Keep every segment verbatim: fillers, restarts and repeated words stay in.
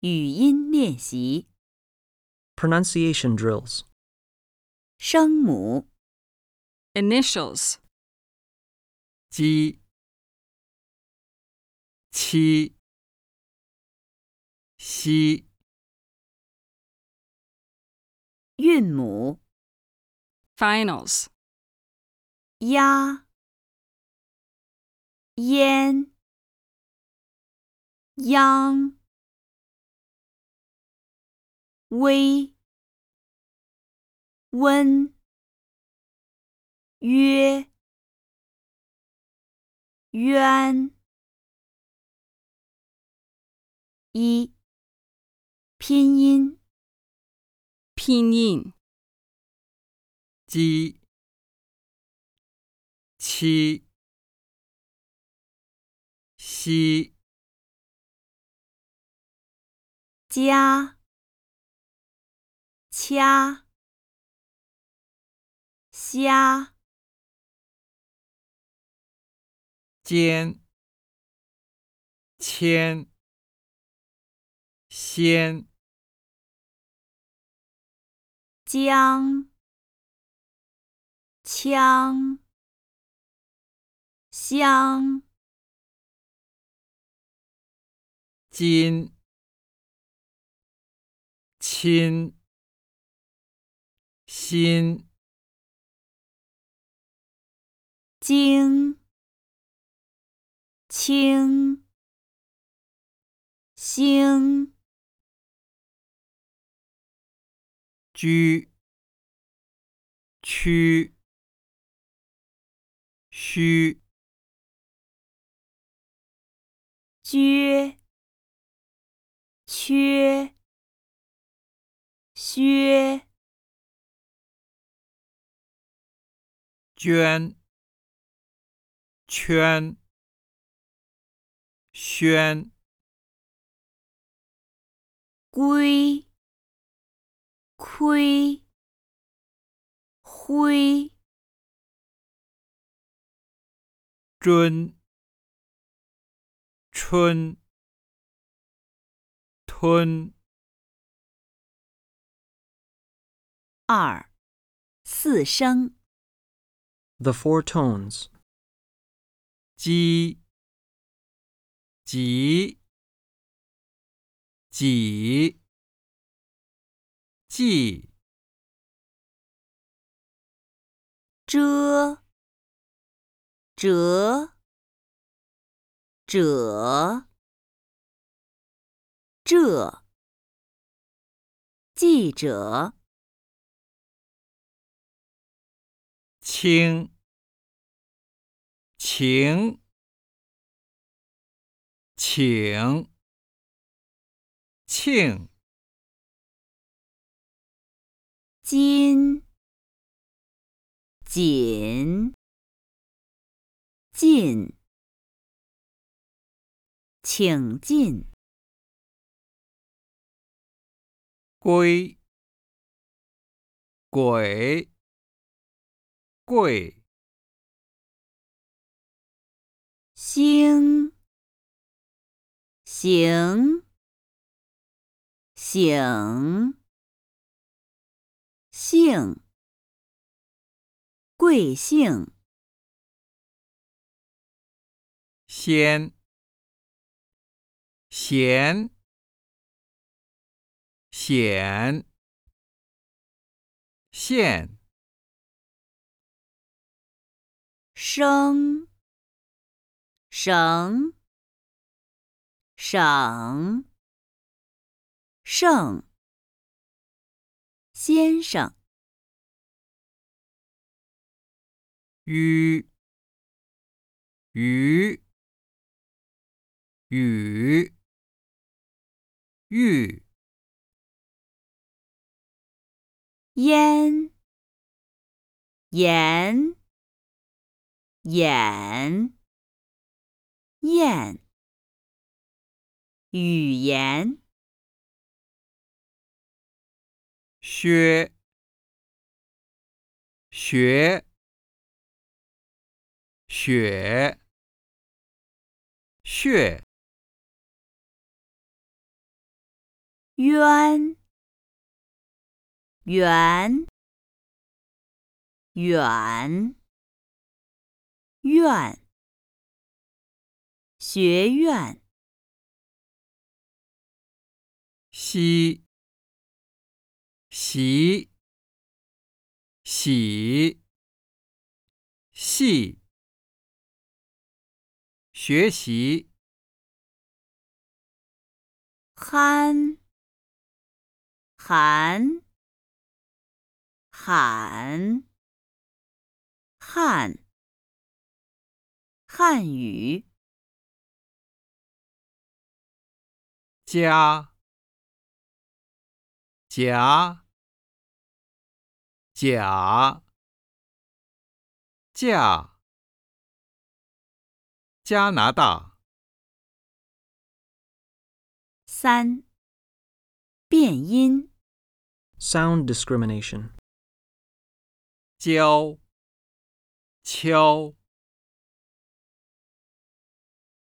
语音练习 Pronunciation drills 声母 Initials 鸡七西韵母 Finals 鸭烟央微温约渊一拼音拼音鸡七西加掐虾尖签先将枪香金亲心经清星居区虚撅缺削捐圈宣归亏灰尊春吞二四声The four tones. 鸡几几几遮折者这记者清请请庆金紧进请进归鬼贵星行醒姓贵姓先闲显现生省省圣先生于于雨玉烟言眼燕语言学学雪血冤远远院学院喜喜喜系学习憨寒喊汉汉语家甲甲驾加拿大三变音Sound discrimination. 教敲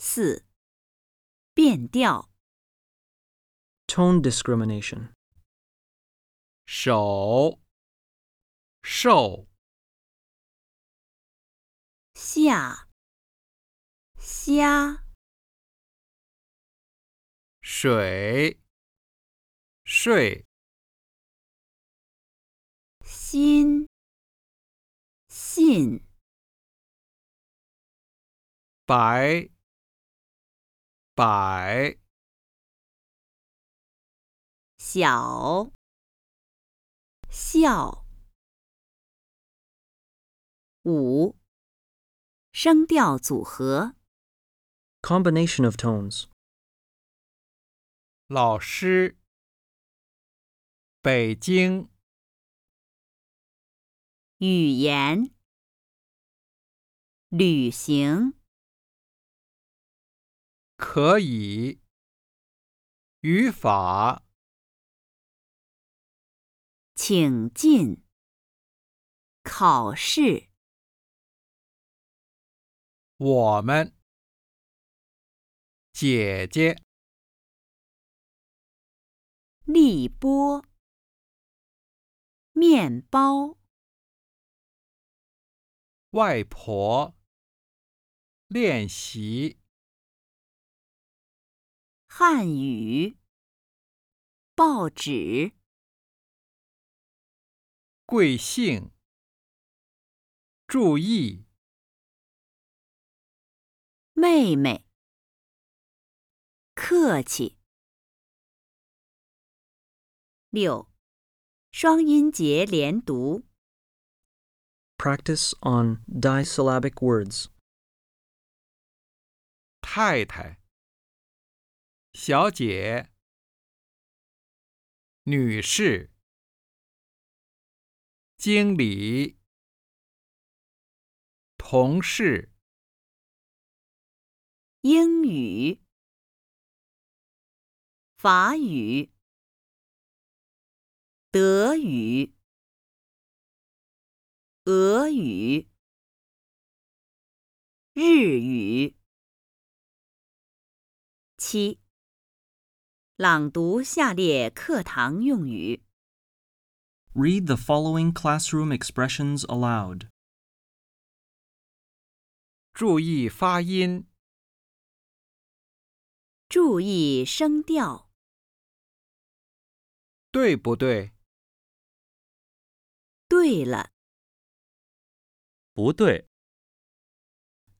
四变调 Tone discrimination 手手下虾水睡心信白白小笑五声调组合 Combination of tones 老师北京语言旅行可以语法请进考试我们姐姐立波面包外婆练习汉语报纸贵姓注意妹妹客气六双音节连读Practice on disyllabic words. 太太，小姐，女士，经理，同事。英语，法语，德语。俄语日语七朗读下列课堂用语 Read the following classroom expressions aloud. 注意发音注意声调对不对对了不对